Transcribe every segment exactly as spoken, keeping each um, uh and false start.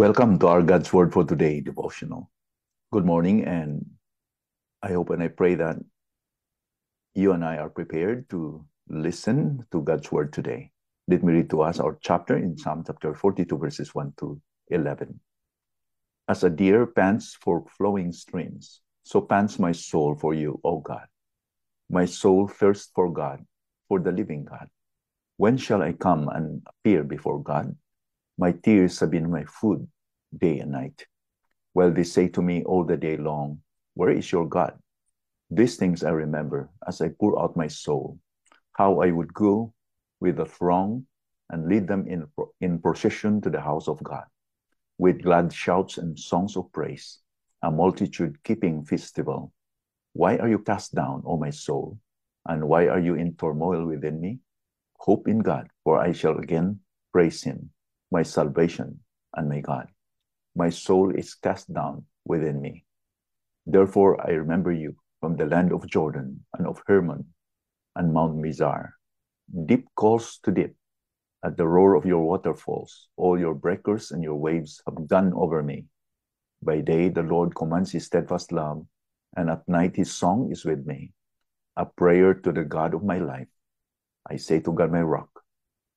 Welcome to our God's Word for Today devotional. Good morning, and I hope and I pray that you and I are prepared to listen to God's Word today. Let me read to us our chapter in Psalm chapter forty-two, verses one to eleven. As a deer pants for flowing streams, so pants my soul for you, O God. My soul thirsts for God, for the living God. When shall I come and appear before God? My tears have been my food day and night, while they say to me all the day long, where is your God? These things I remember as I pour out my soul, how I would go with a throng and lead them in, in procession to the house of God, with glad shouts and songs of praise, a multitude keeping festival. Why are you cast down, O my soul? And why are you in turmoil within me? Hope in God, for I shall again praise him, my salvation and my God. My soul is cast down within me. Therefore I remember you from the land of Jordan and of Hermon and Mount Mizar. Deep calls to deep at the roar of your waterfalls. All your breakers and your waves have gone over me. By day the Lord commands his steadfast love, and at night his song is with me, a prayer to the God of my life. I say to God, my rock,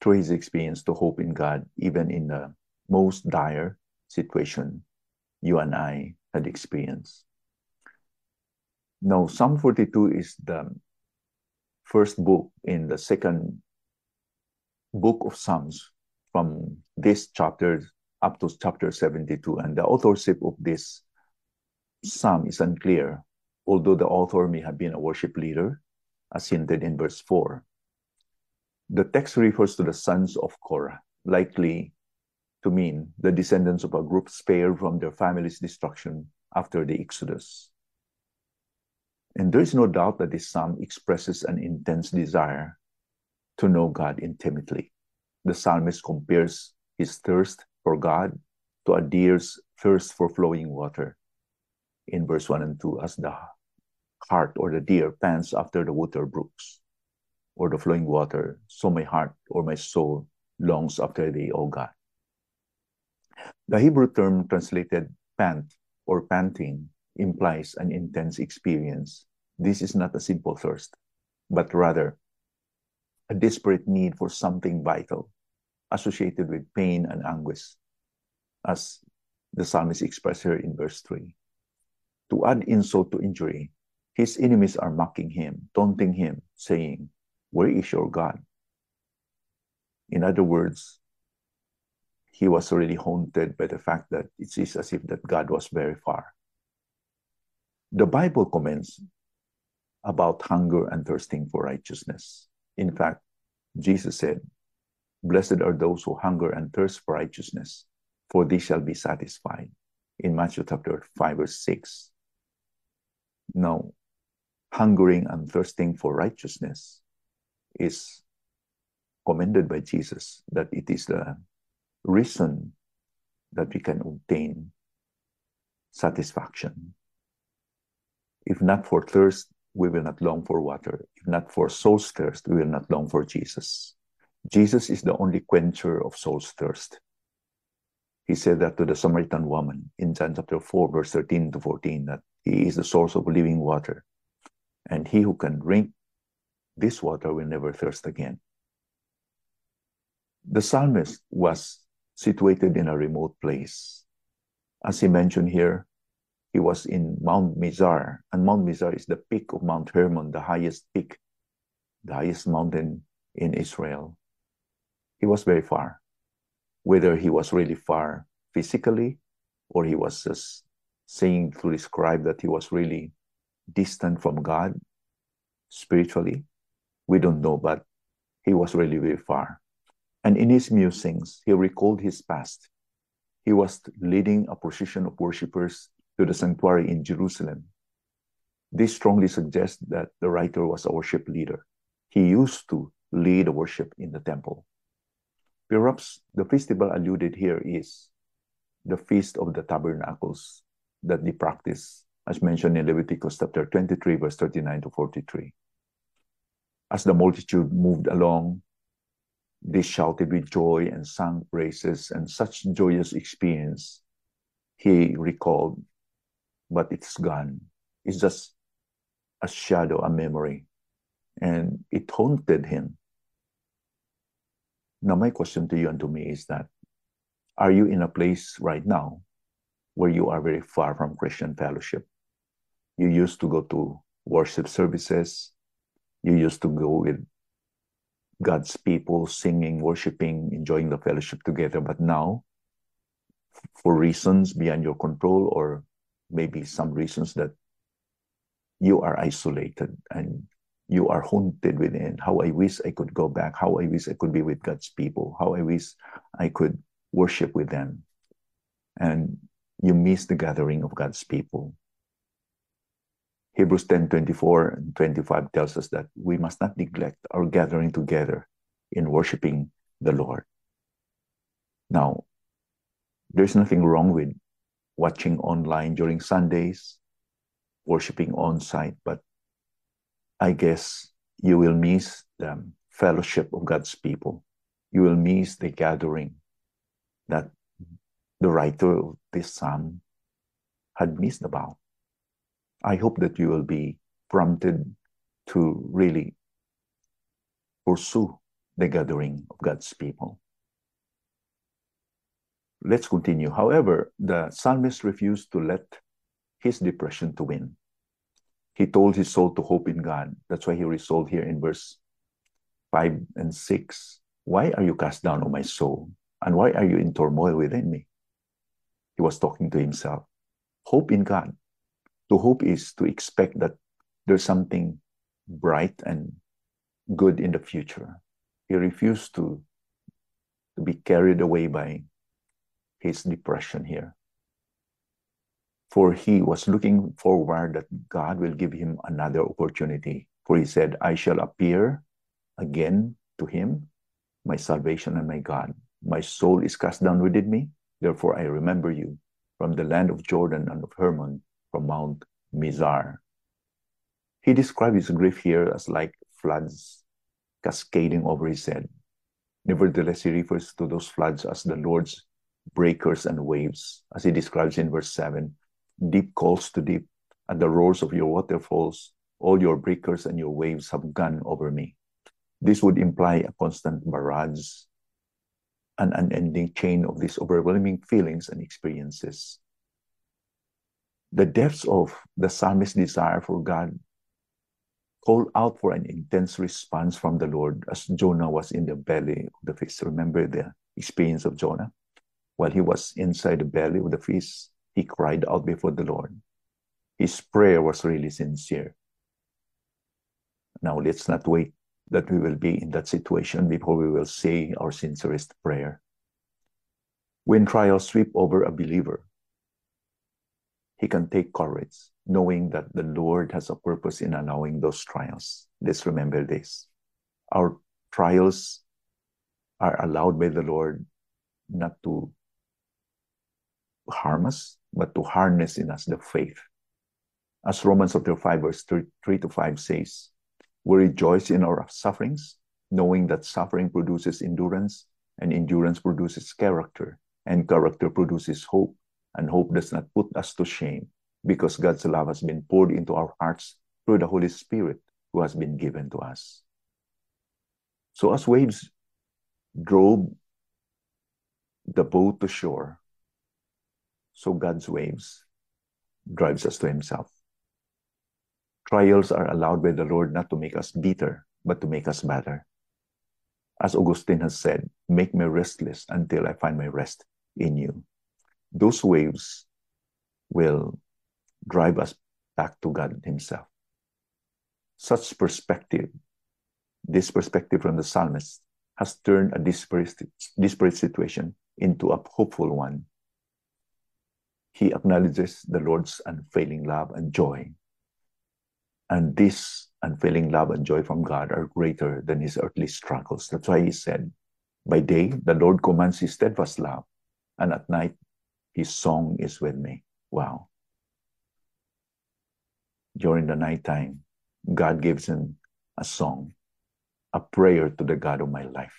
through his experience to hope in God, even in the most dire situation you and I had experienced. Now, Psalm forty-two is the first book in the second book of Psalms, from this chapter up to chapter seventy-two, and the authorship of this psalm is unclear, although the author may have been a worship leader, as hinted in verse four. The text refers to the sons of Korah, likely to mean the descendants of a group spared from their family's destruction after the Exodus. And there is no doubt that this psalm expresses an intense desire to know God intimately. The psalmist compares his thirst for God to a deer's thirst for flowing water in verse one and two, as the hart or the deer pants after the water brooks or the flowing water, so my heart or my soul longs after thee, O God. The Hebrew term translated pant or panting implies an intense experience. This is not a simple thirst, but rather a desperate need for something vital, associated with pain and anguish, as the psalmist expressed here in verse three. To add insult to injury, his enemies are mocking him, taunting him, saying, where is your God? In other words, he was already haunted by the fact that it is as if that God was very far. The Bible comments about hunger and thirsting for righteousness. In fact, Jesus said, blessed are those who hunger and thirst for righteousness, for they shall be satisfied, in Matthew chapter five, verse six. Now, hungering and thirsting for righteousness is commended by Jesus, that it is the reason that we can obtain satisfaction. If not for thirst, we will not long for water. If not for soul's thirst, we will not long for Jesus. Jesus is the only quencher of soul's thirst. He said that to the Samaritan woman in John chapter four, verse thirteen to fourteen, that he is the source of living water, and he who can drink this water will never thirst again. The psalmist was situated in a remote place. As he mentioned here, he was in Mount Mizar, and Mount Mizar is the peak of Mount Hermon, the highest peak, the highest mountain in Israel. He was very far. Whether he was really far physically, or he was just saying to describe that he was really distant from God spiritually, we don't know, but he was really very far. And in his musings, he recalled his past. he was leading a procession of worshippers to the sanctuary in Jerusalem. This strongly suggests that the writer was a worship leader. He used to lead worship in the temple. Perhaps the festival alluded here is the Feast of the Tabernacles that they practice, as mentioned in Leviticus chapter twenty-three, verse thirty-nine to forty-three. As the multitude moved along, they shouted with joy and sang praises, and such joyous experience, he recalled, but it's gone. It's just a shadow, a memory, and it haunted him. Now, my question to you and to me is that, are you in a place right now where you are very far from Christian fellowship? You used to go to worship services. You used to go with God's people, singing, worshiping, enjoying the fellowship together. But now, for reasons beyond your control, or maybe some reasons that you are isolated and you are haunted within. How I wish I could go back. How I wish I could be with God's people. How I wish I could worship with them. And you miss the gathering of God's people. Hebrews ten, twenty-four and twenty-five tells us that we must not neglect our gathering together in worshiping the Lord. Now, there's nothing wrong with watching online during Sundays, worshiping on site, but I guess you will miss the fellowship of God's people. You will miss the gathering that the writer of this psalm had missed about. I hope that you will be prompted to really pursue the gathering of God's people. Let's continue. However, the psalmist refused to let his depression to win. He told his soul to hope in God. That's why he resolved here in verse five and six. Why are you cast down, O my soul? And why are you in turmoil within me? He was talking to himself. Hope in God. To hope is to expect that there's something bright and good in the future. He refused to, to be carried away by his depression here. For he was looking forward that God will give him another opportunity. For he said, I shall appear again to him, my salvation and my God. My soul is cast down within me, therefore I remember you from the land of Jordan and of Hermon, from Mount Mizar. He described his grief here as like floods cascading over his head. Nevertheless, he refers to those floods as the Lord's breakers and waves, as he describes in verse seven. Deep calls to deep, at the roars of your waterfalls, all your breakers and your waves have gone over me. This would imply a constant barrage, an unending chain of these overwhelming feelings and experiences. The depths of the psalmist's desire for God called out for an intense response from the Lord, as Jonah was in the belly of the fish. Remember the experience of Jonah? While he was inside the belly of the fish, he cried out before the Lord. His prayer was really sincere. Now, let's not wait that we will be in that situation before we will say our sincerest prayer. When trials sweep over a believer, he can take courage, knowing that the Lord has a purpose in allowing those trials. Let's remember this. Our trials are allowed by the Lord not to harm us, but to harness in us the faith. As Romans chapter five, verse three to five says, we rejoice in our sufferings, knowing that suffering produces endurance, and endurance produces character, and character produces hope. And hope does not put us to shame, because God's love has been poured into our hearts through the Holy Spirit who has been given to us. So as waves drove the boat to shore, so God's waves drives us to himself. Trials are allowed by the Lord not to make us bitter, but to make us better. As Augustine has said, make me restless until I find my rest in you. Those waves will drive us back to God himself. Such perspective, this perspective from the psalmist, has turned a disparate, disparate situation into a hopeful one he acknowledges the Lord's unfailing love and joy. And this unfailing love and joy from God are greater than his earthly struggles. That's why he said, by day, the Lord commands his steadfast love, and at night, his song is with me. Wow. During the nighttime, God gives him a song, a prayer to the God of my life.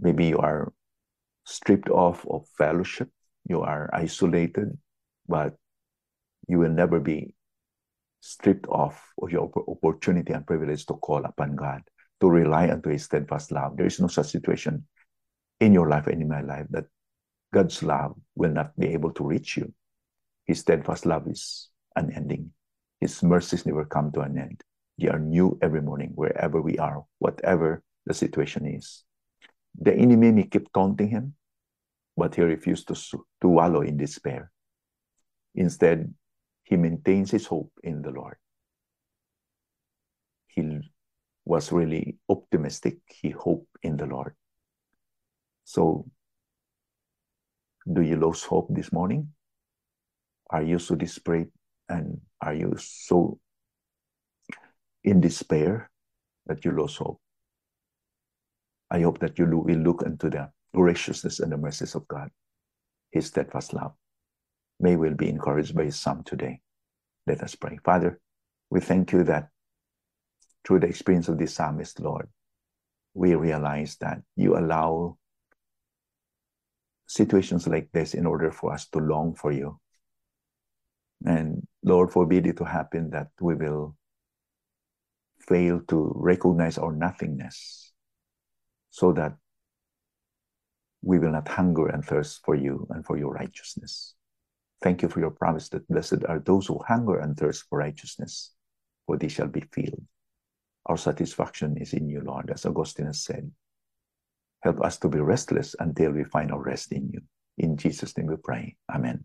Maybe you are stripped off of fellowship, you are isolated, but you will never be stripped off of your opportunity and privilege to call upon God, to rely on his steadfast love. There is no such situation in your life and in my life that God's love will not be able to reach you. His steadfast love is unending. His mercies never come to an end. They are new every morning, wherever we are, whatever the situation is. The enemy may keep taunting him, but he refused to, to wallow in despair. Instead, he maintains his hope in the Lord. He was really optimistic. He hoped in the Lord. So, do you lose hope this morning? Are you so desperate and are you so in despair that you lose hope? I hope that you will look into the graciousness and the mercies of God, his steadfast love. May we be encouraged by his psalm today. Let us pray. Father, we thank you that through the experience of this psalmist, Lord, we realize that you allow situations like this in order for us to long for you. And Lord, forbid it to happen that we will fail to recognize our nothingness so that we will not hunger and thirst for you and for your righteousness. Thank you for your promise that blessed are those who hunger and thirst for righteousness, for they shall be filled. Our satisfaction is in you, Lord, as Augustine has said. Help us to be restless until we find our rest in you. In Jesus' name we pray. Amen.